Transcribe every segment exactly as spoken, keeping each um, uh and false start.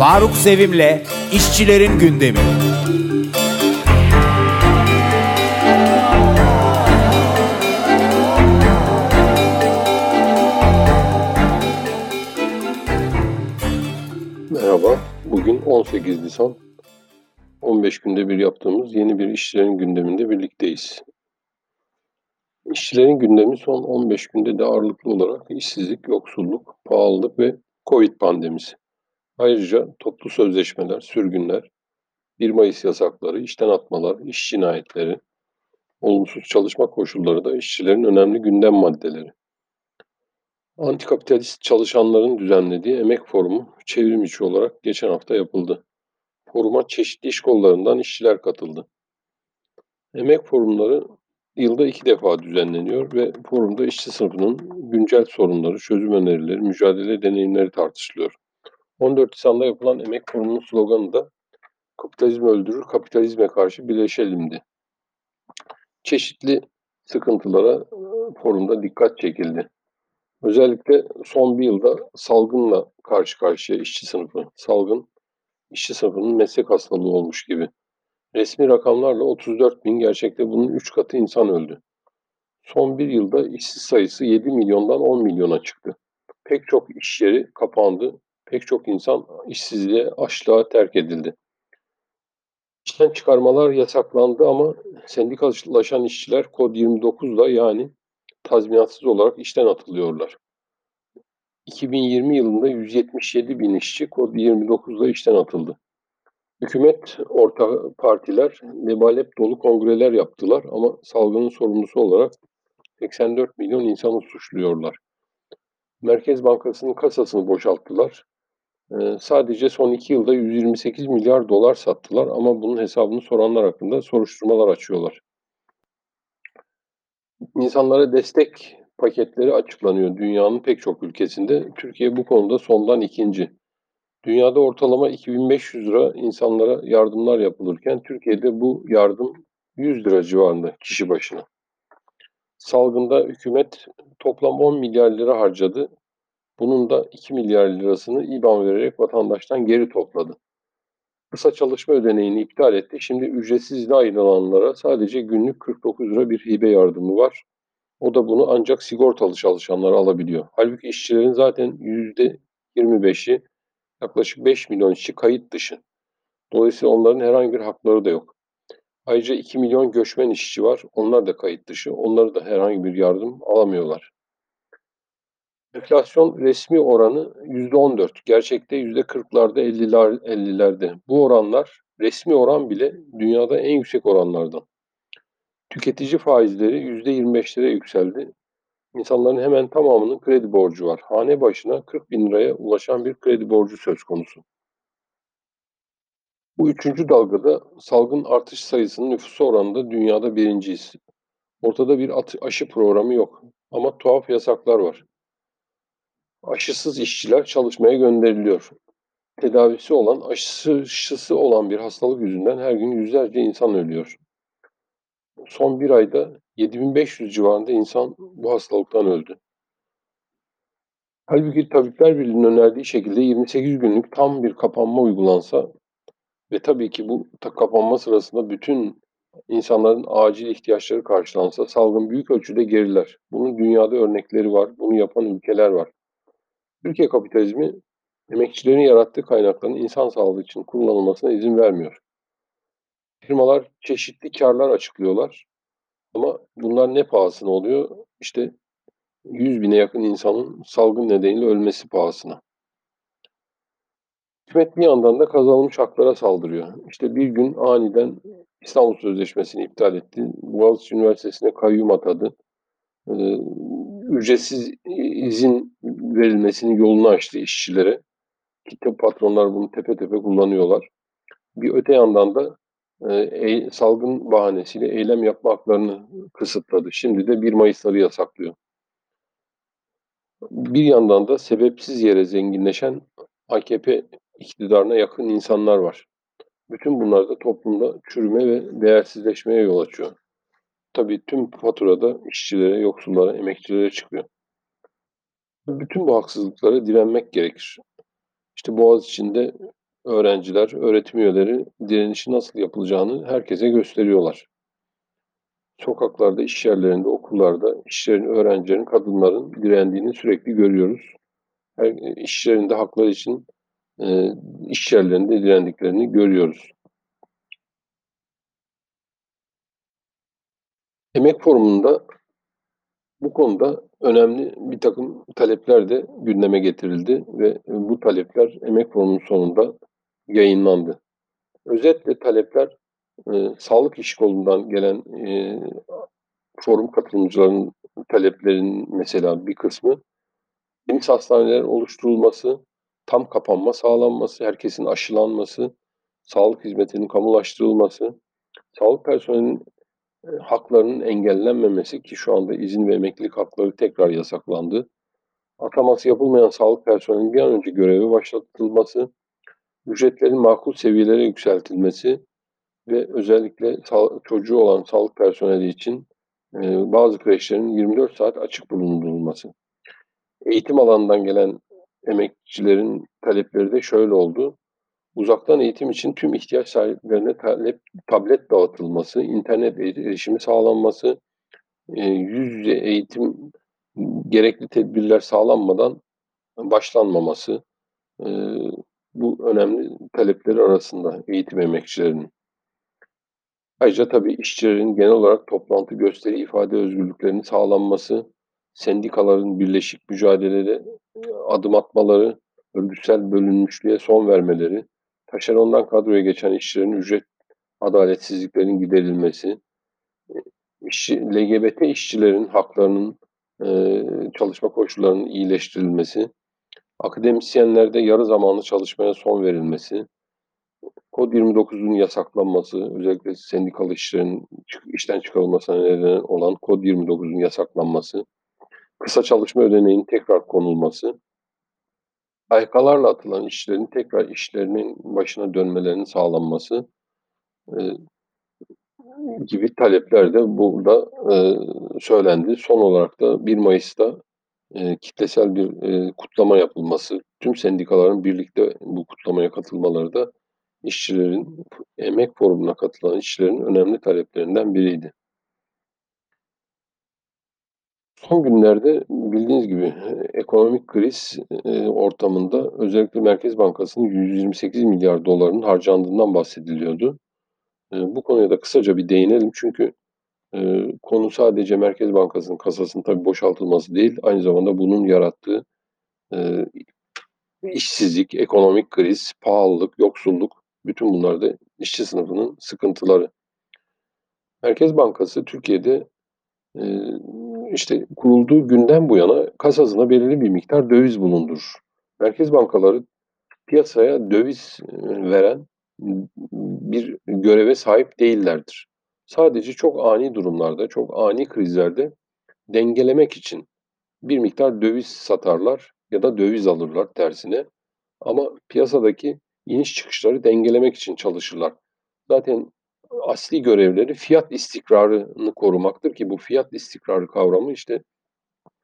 Faruk Sevim'le İşçilerin Gündemi. Merhaba, bugün on sekiz Nisan. on beş günde bir yaptığımız yeni bir işçilerin gündeminde birlikteyiz. İşçilerin gündemi son on beş günde de ağırlıklı olarak işsizlik, yoksulluk, pahalılık ve Covid pandemisi. Ayrıca toplu sözleşmeler, sürgünler, bir Mayıs yasakları, işten atmalar, iş cinayetleri, olumsuz çalışma koşulları da işçilerin önemli gündem maddeleri. Antikapitalist çalışanların düzenlediği emek forumu çevrim içi olarak geçen hafta yapıldı. Foruma çeşitli iş kollarından işçiler katıldı. Emek forumları yılda iki defa düzenleniyor ve forumda işçi sınıfının güncel sorunları, çözüm önerileri, mücadele deneyimleri tartışılıyor. on dört Nisan'da yapılan emek forumunun sloganı da "Kapitalizm öldürür, kapitalizme karşı birleşelim"di. Çeşitli sıkıntılara forumda dikkat çekildi. Özellikle son bir yılda salgınla karşı karşıya işçi sınıfı, salgın işçi sınıfının meslek hastalığı olmuş gibi. Resmi rakamlarla otuz dört bin, gerçekte bunun üç katı insan öldü. Son bir yılda işsiz sayısı yedi milyondan on milyona çıktı. Pek çok iş yeri kapandı, pek çok insan işsizliğe, açlığa terk edildi. İşten çıkarmalar yasaklandı ama sendikalaşan işçiler Kod yirmi dokuzla, yani tazminatsız olarak işten atılıyorlar. iki bin yirmi yılında yüz yetmiş yedi bin işçi Kod yirmi dokuzla işten atıldı. Hükümet, ortak partiler lebalep dolu kongreler yaptılar ama salgının sorumlusu olarak seksen dört milyon insanı suçluyorlar. Merkez Bankası'nın kasasını boşalttılar. Ee, sadece son iki yılda yüz yirmi sekiz milyar dolar sattılar ama bunun hesabını soranlar hakkında soruşturmalar açıyorlar. İnsanlara destek paketleri açıklanıyor dünyanın pek çok ülkesinde. Türkiye bu konuda sondan ikinci. Dünyada ortalama iki bin beş yüz lira insanlara yardımlar yapılırken Türkiye'de bu yardım yüz lira civarında kişi başına. Salgında hükümet toplam on milyar lira harcadı. Bunun da iki milyar lirasını İ B A N vererek vatandaştan geri topladı. Kısa çalışma ödeneğini iptal etti. Şimdi ücretsiz izne ayrılanlara sadece günlük kırk dokuz lira bir hibe yardımı var. O da bunu ancak sigortalı çalışanlar alabiliyor. Halbuki işçilerin zaten yüzde yirmi beşi, yaklaşık beş milyon işçi kayıt dışı. Dolayısıyla onların herhangi bir hakları da yok. Ayrıca iki milyon göçmen işçi var. Onlar da kayıt dışı. Onları da herhangi bir yardım alamıyorlar. Enflasyon resmi oranı yüzde on dört. Gerçekte yüzde kırklarda, ellilerde. Bu oranlar, resmi oran bile dünyada en yüksek oranlardan. Tüketici faizleri yüzde yirmi beşlere yükseldi. İnsanların hemen tamamının kredi borcu var. Hane başına kırk bin liraya ulaşan bir kredi borcu söz konusu. Bu üçüncü dalgada salgın artış sayısının nüfusu oranında dünyada birinciyiz. Ortada bir aşı programı yok ama tuhaf yasaklar var. Aşısız işçiler çalışmaya gönderiliyor. Tedavisi olan, aşısı olan bir hastalık yüzünden her gün yüzlerce insan ölüyor. Son bir ayda yedi bin beş yüz civarında insan bu hastalıktan öldü. Halbuki Tabipler Birliği'nin önerdiği şekilde yirmi sekiz günlük tam bir kapanma uygulansa ve tabii ki bu kapanma sırasında bütün insanların acil ihtiyaçları karşılansa salgın büyük ölçüde geriler. Bunun dünyada örnekleri var, bunu yapan ülkeler var. Türkiye kapitalizmi emekçilerin yarattığı kaynakların insan sağlığı için kullanılmasına izin vermiyor. Firmalar çeşitli karlar açıklıyorlar ama bunlar ne pahasına oluyor? İşte yüz bine yakın insanın salgın nedeniyle ölmesi pahasına. Hükümet bir yandan da kazanılmış haklara saldırıyor. İşte bir gün aniden İstanbul Sözleşmesi'ni iptal etti. Boğaziçi Üniversitesi'ne kayyum atadı. Ee, ücretsiz izin verilmesinin yolunu açtı işçilere. Kitle patronlar bunu tepe tepe kullanıyorlar. Bir öte yandan da E, salgın bahanesiyle eylem yapma haklarını kısıtladı. Şimdi de bir Mayısları yasaklıyor. Bir yandan da sebepsiz yere zenginleşen A K P iktidarına yakın insanlar var. Bütün bunlar da toplumda çürüme ve değersizleşmeye yol açıyor. Tabii tüm faturada işçilere, yoksullara, emekçilere çıkıyor. Bütün bu haksızlıklara direnmek gerekir. İşte Boğaziçi'nde öğrenciler, öğretim üyeleri direnişi nasıl yapılacağını herkese gösteriyorlar. Sokaklarda, iş yerlerinde, okullarda işçilerin, öğrencilerin, kadınların direndiğini sürekli görüyoruz. Her, iş yerinde hakları için e, iş yerlerinde direndiklerini görüyoruz. Emek Forumu'nda bu konuda önemli bir takım talepler de gündeme getirildi ve bu talepler Emek Forumu'nun sonunda yayınlandı. Özetle talepler e, Sağlık İş kolundan gelen e, forum katılımcılarının taleplerinin mesela bir kısmı yeni hastanelerin oluşturulması, tam kapanma sağlanması, herkesin aşılanması, sağlık hizmetinin kamulaştırılması, sağlık personelinin haklarının engellenmemesi ki şu anda izin ve emeklilik hakları tekrar yasaklandı. Ataması yapılmayan sağlık personelinin bir an önce göreve başlatılması, ücretlerin makul seviyelere yükseltilmesi ve özellikle çocuğu olan sağlık personeli için bazı kreşlerin yirmi dört saat açık bulundurulması. Eğitim alanından gelen emekçilerin talepleri de şöyle oldu. Uzaktan eğitim için tüm ihtiyaç sahiplerine talep, tablet dağıtılması, internet erişimi sağlanması, yüz yüze eğitim gerekli tedbirler sağlanmadan başlanmaması bu önemli talepleri arasında eğitim emekçilerinin. Ayrıca tabii işçilerin genel olarak toplantı, gösteri, ifade özgürlüklerinin sağlanması, sendikaların birleşik mücadelede adım atmaları, örgütsel bölünmüşlüğe son vermeleri, taşerondan kadroya geçen işçilerin ücret adaletsizliklerinin giderilmesi, işçi, L G B T işçilerin haklarının e, çalışma koşullarının iyileştirilmesi, akademisyenlerde yarı zamanlı çalışmaya son verilmesi, Kod yirmi dokuzun yasaklanması, özellikle sendikalı işçilerin işten çıkarılmasına neden olan Kod yirmi dokuzun yasaklanması, kısa çalışma ödeneğinin tekrar konulması, A Y K'larla atılan işçilerin tekrar işlerinin başına dönmelerinin sağlanması e, gibi talepler de burada e, söylendi. Son olarak da bir Mayıs'ta e, kitlesel bir e, kutlama yapılması, tüm sendikaların birlikte bu kutlamaya katılmaları da işçilerin, Emek Forumu'na katılan işçilerin önemli taleplerinden biriydi. Son günlerde bildiğiniz gibi ekonomik kriz ortamında özellikle Merkez Bankası'nın yüz yirmi sekiz milyar doların harcandığından bahsediliyordu. Bu konuya da kısaca bir değinelim çünkü konu sadece Merkez Bankası'nın kasasının tabii boşaltılması değil, aynı zamanda bunun yarattığı işsizlik, ekonomik kriz, pahalılık, yoksulluk, bütün bunlar da işçi sınıfının sıkıntıları. Merkez Bankası Türkiye'de İşte kurulduğu günden bu yana kasasına belirli bir miktar döviz bulundurur. Merkez bankaları piyasaya döviz veren bir göreve sahip değillerdir. Sadece çok ani durumlarda, çok ani krizlerde dengelemek için bir miktar döviz satarlar ya da döviz alırlar tersine. Ama piyasadaki iniş çıkışları dengelemek için çalışırlar. Zaten asli görevleri fiyat istikrarını korumaktır ki bu fiyat istikrarı kavramı işte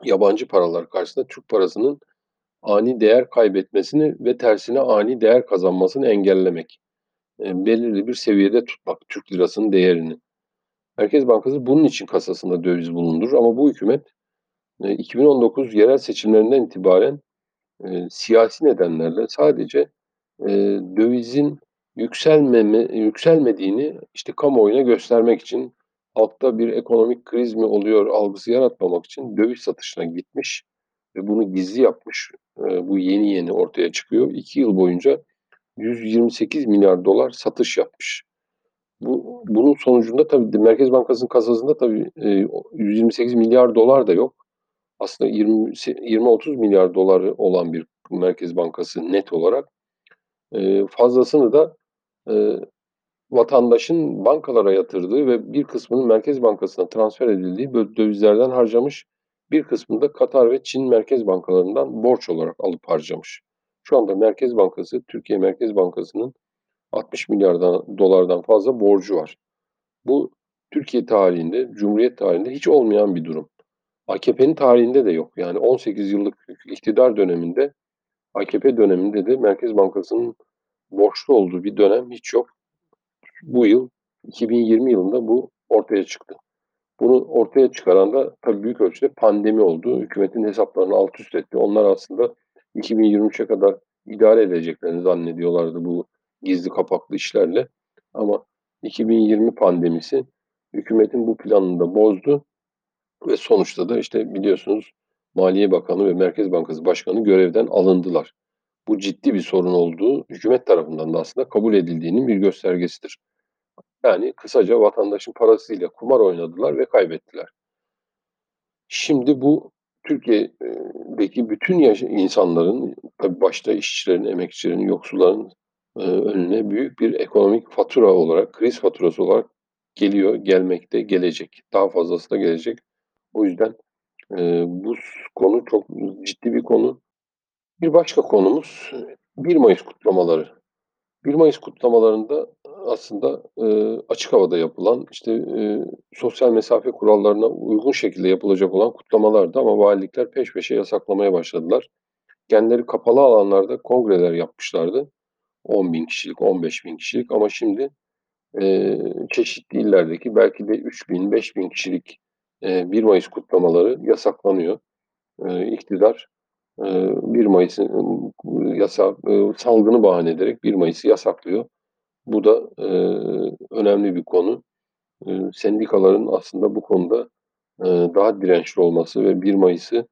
yabancı paralar karşısında Türk parasının ani değer kaybetmesini ve tersine ani değer kazanmasını engellemek. E, belirli bir seviyede tutmak Türk lirasının değerini. Merkez Bankası bunun için kasasında döviz bulundurur ama bu hükümet e, iki bin on dokuz yerel seçimlerinden itibaren e, siyasi nedenlerle sadece e, dövizin Yükselmeme, yükselmediğini işte kamuoyuna göstermek için altta bir ekonomik kriz mi oluyor algısı yaratmamak için döviz satışına gitmiş ve bunu gizli yapmış. E, bu yeni yeni ortaya çıkıyor. İki yıl boyunca yüz yirmi sekiz milyar dolar satış yapmış. Bu, bunun sonucunda tabii Merkez Bankası'nın kasasında tabii e, yüz yirmi sekiz milyar dolar da yok. Aslında yirmi otuz milyar doları olan bir Merkez Bankası net olarak. E, fazlasını da Ee, vatandaşın bankalara yatırdığı ve bir kısmının Merkez Bankası'na transfer edildiği dövizlerden harcamış, bir kısmını da Katar ve Çin Merkez Bankalarından borç olarak alıp harcamış. Şu anda Merkez Bankası, Türkiye Merkez Bankası'nın altmış milyar dolardan fazla borcu var. Bu Türkiye tarihinde, Cumhuriyet tarihinde hiç olmayan bir durum. A K P'nin tarihinde de yok. Yani on sekiz yıllık iktidar döneminde, A K P döneminde de Merkez Bankası'nın borçlu olduğu bir dönem hiç yok. Bu yıl iki bin yirmi yılında bu ortaya çıktı. Bunu ortaya çıkaran da tabii büyük ölçüde pandemi oldu. Hükümetin hesaplarını alt üst etti. Onlar aslında iki bin yirmi üçe kadar idare edeceklerini zannediyorlardı bu gizli kapaklı işlerle. Ama iki bin yirmi pandemisi hükümetin bu planını da bozdu ve sonuçta da işte biliyorsunuz Maliye Bakanı ve Merkez Bankası Başkanı görevden alındılar. Bu ciddi bir sorun olduğu hükümet tarafından da aslında kabul edildiğinin bir göstergesidir. Yani kısaca vatandaşın parasıyla kumar oynadılar ve kaybettiler. Şimdi bu Türkiye'deki bütün insanların, tabii başta işçilerin, emekçilerin, yoksulların önüne büyük bir ekonomik fatura olarak, kriz faturası olarak geliyor, gelmekte, gelecek. Daha fazlası da gelecek. O yüzden bu konu çok ciddi bir konu. Bir başka konumuz bir Mayıs kutlamaları. bir Mayıs kutlamalarında aslında e, açık havada yapılan, işte e, sosyal mesafe kurallarına uygun şekilde yapılacak olan kutlamalardı ama valilikler peş peşe yasaklamaya başladılar. Kendileri kapalı alanlarda kongreler yapmışlardı. on bin kişilik, on beş bin kişilik ama şimdi e, çeşitli illerdeki belki de üç bin, beş bin kişilik e, bir Mayıs kutlamaları yasaklanıyor. E, iktidar bir Mayıs'ı yasak, salgını bahane ederek bir Mayıs'ı yasaklıyor. Bu da e, önemli bir konu. E, sendikaların aslında bu konuda e, daha dirençli olması ve bir Mayıs'ı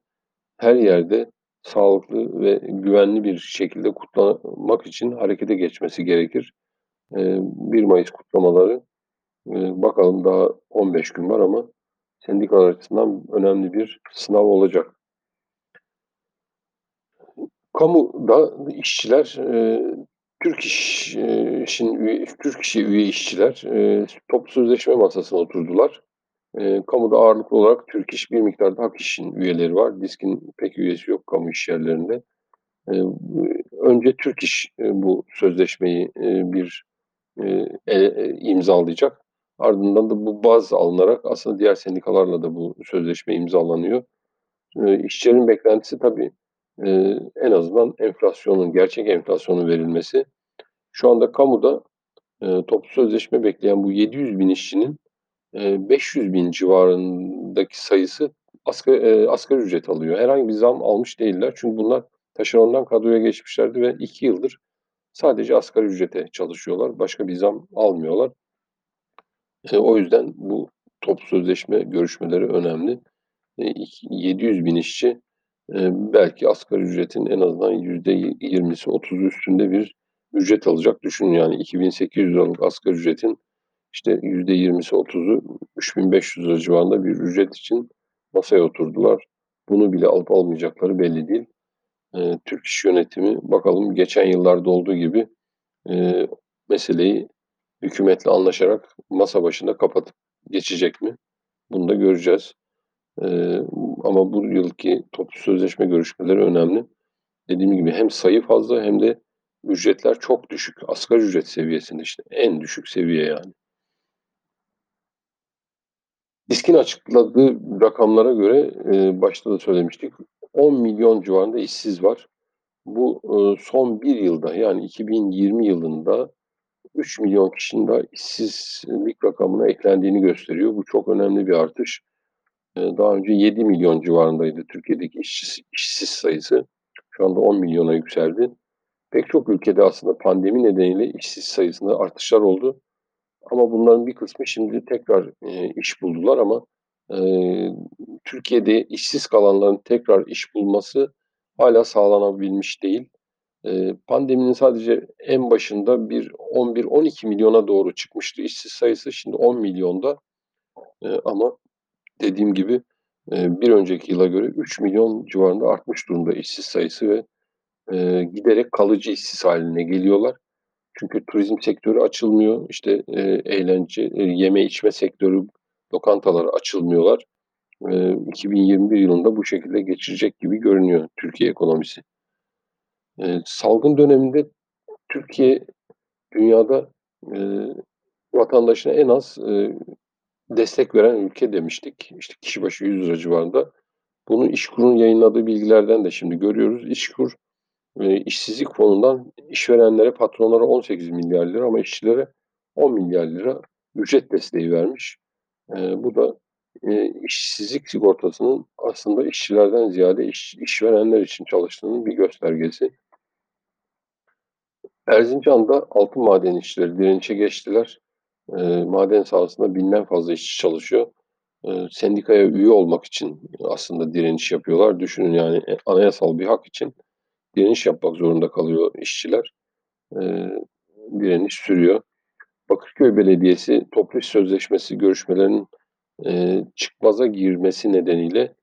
her yerde sağlıklı ve güvenli bir şekilde kutlamak için harekete geçmesi gerekir. E, bir Mayıs kutlamaları e, bakalım daha on beş gün var ama sendikalar açısından önemli bir sınav olacak. Kamuda işçiler, e, Türk-İş, e, üye, Türk-İş'e üye işçiler e, toplu sözleşme masasına oturdular. E, kamuda ağırlıklı olarak Türk-İş, bir miktarda Hak İş'in üyeleri var. DİSK'in pek üyesi yok kamu iş yerlerinde. E, önce Türk-İş e, bu sözleşmeyi e, bir e, e, imzalayacak. Ardından da bu baz alınarak aslında diğer sendikalarla da bu sözleşme imzalanıyor. E, işçilerin beklentisi tabii Ee, en azından enflasyonun, gerçek enflasyonun verilmesi. Şu anda kamuda e, toplu sözleşme bekleyen bu yedi yüz bin işçinin e, beş yüz bin civarındaki sayısı asgari, e, asgari ücret alıyor. Herhangi bir zam almış değiller. Çünkü bunlar taşerondan kadroya geçmişlerdi ve iki yıldır sadece asgari ücrete çalışıyorlar. Başka bir zam almıyorlar. E, o yüzden bu toplu sözleşme görüşmeleri önemli. E, yedi yüz bin işçi belki asgari ücretin en azından yüzde yirmisi, otuzu üstünde bir ücret alacak. Düşünün yani iki bin sekiz yüz liralık asgari ücretin işte yüzde yirmisi, otuzu üç bin beş yüz lira civarında bir ücret için masaya oturdular. Bunu bile alıp almayacakları belli değil. E, Türk İş yönetimi bakalım geçen yıllarda olduğu gibi e, meseleyi hükümetle anlaşarak masa başında kapatıp geçecek mi? Bunu da göreceğiz. Ee, ama bu yılki toplu sözleşme görüşmeleri önemli. Dediğim gibi hem sayı fazla hem de ücretler çok düşük. Asgari ücret seviyesinde, işte en düşük seviye yani. DİSK'in açıkladığı rakamlara göre e, başta da söylemiştik, on milyon civarında işsiz var. Bu e, son bir yılda, yani iki bin yirmi yılında üç milyon kişinin daha işsizlik rakamına eklendiğini gösteriyor. Bu çok önemli bir artış. Daha önce yedi milyon civarındaydı Türkiye'deki işsiz, işsiz sayısı. Şu anda on milyona yükseldi. Pek çok ülkede aslında pandemi nedeniyle işsiz sayısında artışlar oldu. Ama bunların bir kısmı şimdi tekrar e, iş buldular ama e, Türkiye'de işsiz kalanların tekrar iş bulması hala sağlanabilmiş değil. E, pandeminin sadece en başında bir on bir on iki milyona doğru çıkmıştı işsiz sayısı. Şimdi on milyonda e, ama dediğim gibi bir önceki yıla göre üç milyon civarında artmış durumda işsiz sayısı ve giderek kalıcı işsiz haline geliyorlar. Çünkü turizm sektörü açılmıyor, işte eğlence, yeme içme sektörü, lokantalar açılmıyorlar. iki bin yirmi bir yılında bu şekilde geçirecek gibi görünüyor Türkiye ekonomisi. Salgın döneminde Türkiye dünyada vatandaşına en az destek veren ülke demiştik. İşte kişi başı yüz lira civarında. Bunu İşkur'un yayınladığı bilgilerden de şimdi görüyoruz. İşkur e, işsizlik fonundan işverenlere, patronlara on sekiz milyar lira ama işçilere on milyar lira ücret desteği vermiş. E, bu da e, işsizlik sigortasının aslında işçilerden ziyade iş, işverenler için çalıştığının bir göstergesi. Erzincan'da altın maden işçileri direnişe geçtiler. E, maden sahasında binden fazla işçi çalışıyor. E, sendikaya üye olmak için aslında direniş yapıyorlar. Düşünün yani anayasal bir hak için direniş yapmak zorunda kalıyor işçiler. E, direniş sürüyor. Bakırköy Belediyesi toplu iş sözleşmesi görüşmelerinin e, çıkmaza girmesi nedeniyle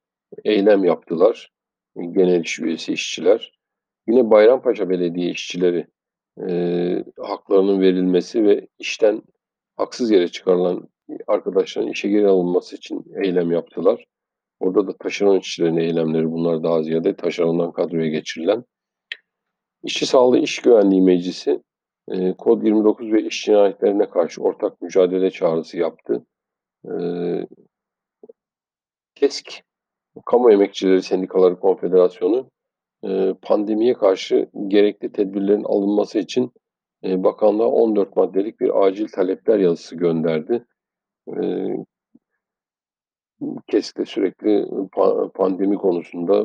eylem yaptılar. Genel-İş üyesi işçiler. Yine Bayrampaşa Belediye işçileri e, haklarının verilmesi ve işten haksız yere çıkarılan arkadaşların işe geri alınması için eylem yaptılar. Orada da taşeron işçilerin eylemleri, bunlar daha ziyade taşerondan kadroya geçirilen. İşçi Sağlığı İş Güvenliği Meclisi Kod yirmi dokuz ve iş cinayetlerine karşı ortak mücadele çağrısı yaptı. Kesk Kamu Emekçileri Sendikaları Konfederasyonu pandemiye karşı gerekli tedbirlerin alınması için Bakanlığa on dört maddelik bir acil talepler yazısı gönderdi. Kesk'te sürekli pandemi konusunda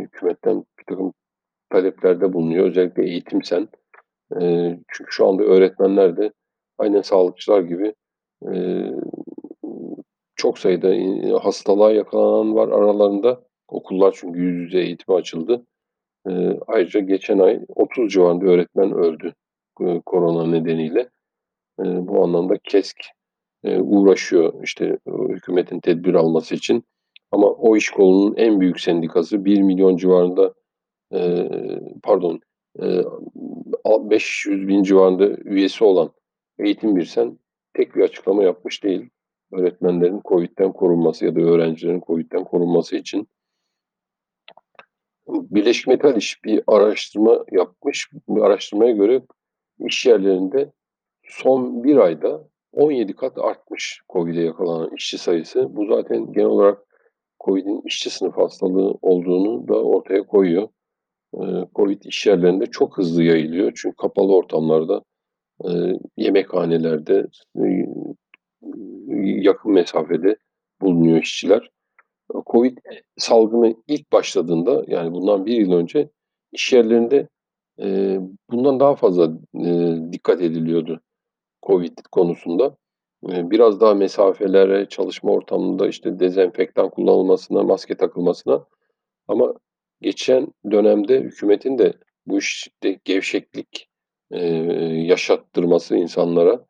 hükümetten bir takım taleplerde bulunuyor. Özellikle Eğitimsen. Çünkü şu anda öğretmenler de aynen sağlıkçılar gibi çok sayıda hastalığa yakalanan var aralarında. Okullar çünkü yüz yüze eğitime açıldı. Ayrıca geçen ay otuz civarında öğretmen öldü korona nedeniyle. Bu anlamda KESK uğraşıyor işte hükümetin tedbir alması için. Ama o iş kolunun en büyük sendikası bir milyon civarında pardon beş yüz bin civarında üyesi olan Eğitim Birsen tek bir açıklama yapmış değil. Öğretmenlerin Covid'den korunması ya da öğrencilerin Covid'den korunması için. Birleşik Metal İş bir araştırma yapmış. Bu araştırmaya göre İş yerlerinde son bir ayda on yedi kat artmış Covid'e yakalanan işçi sayısı. Bu zaten genel olarak Covid'in işçi sınıfı hastalığı olduğunu da ortaya koyuyor. Covid iş yerlerinde çok hızlı yayılıyor. Çünkü kapalı ortamlarda, yemekhanelerde, yakın mesafede bulunuyor işçiler. Covid salgını ilk başladığında, yani bundan bir yıl önce iş yerlerinde bundan daha fazla dikkat ediliyordu Covid konusunda. Biraz daha mesafelere, çalışma ortamında işte dezenfektan kullanılmasına, maske takılmasına, ama geçen dönemde hükümetin de bu işte gevşeklik yaşattırması insanlara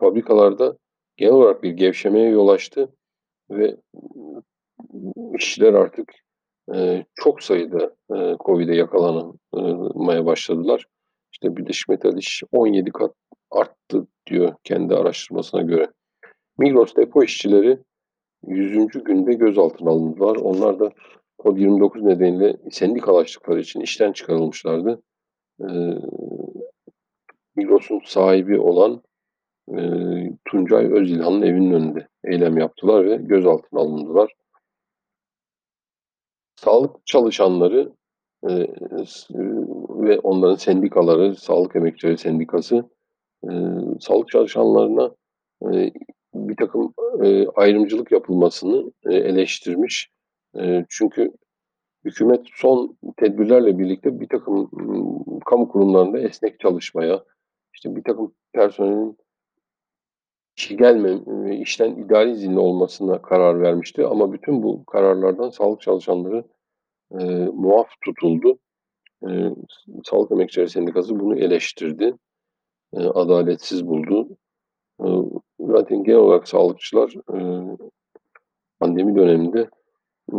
fabrikalarda genel olarak bir gevşemeye yol açtı ve işçiler artık Ee, çok sayıda e, Covid'e yakalanmaya başladılar. İşte Birleşik Metal İş on yedi kat arttı diyor kendi araştırmasına göre. Migros depo işçileri yüzüncü günde gözaltına alındılar. Onlar da Kod yirmi dokuz nedeniyle sendikalaştıkları için işten çıkarılmışlardı. Ee, Migros'un sahibi olan e, Tuncay Özilhan'ın evinin önünde eylem yaptılar ve gözaltına alındılar. Sağlık çalışanları e, ve onların sendikaları, Sağlık Emekçileri Sendikası, e, sağlık çalışanlarına e, bir takım e, ayrımcılık yapılmasını e, eleştirmiş. E, çünkü hükümet son tedbirlerle birlikte bir takım m, kamu kurumlarında esnek çalışmaya, işte bir takım personelin İşe gelme, işten idari izinli olmasına karar vermişti. Ama bütün bu kararlardan sağlık çalışanları e, muaf tutuldu. E, Sağlık Emekçileri Sendikası bunu eleştirdi. E, adaletsiz buldu. E, zaten genel olarak sağlıkçılar e, pandemi döneminde e,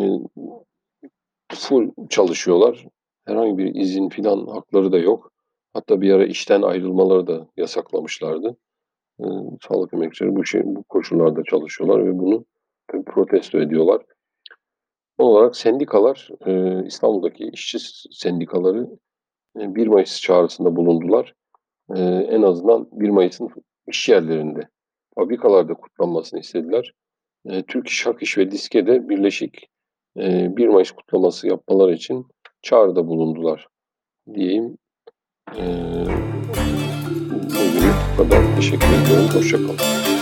full çalışıyorlar. Herhangi bir izin filan hakları da yok. Hatta bir ara işten ayrılmaları da yasaklamışlardı. E, sağlık emekçileri bu, şey, bu koşullarda çalışıyorlar ve bunu tabii protesto ediyorlar. Son olarak sendikalar, e, İstanbul'daki işçi sendikaları e, bir Mayıs çağrısında bulundular. E, en azından bir Mayıs'ın iş yerlerinde, fabrikalarda kutlanmasını istediler. E, Türk-İş, Hak İş ve DİSK'e de birleşik e, bir Mayıs kutlaması yapmaları için çağrıda bulundular. diyeyim. Ee, bugün bu kadar. Teşekkür ediyorum. Hoşça kalın.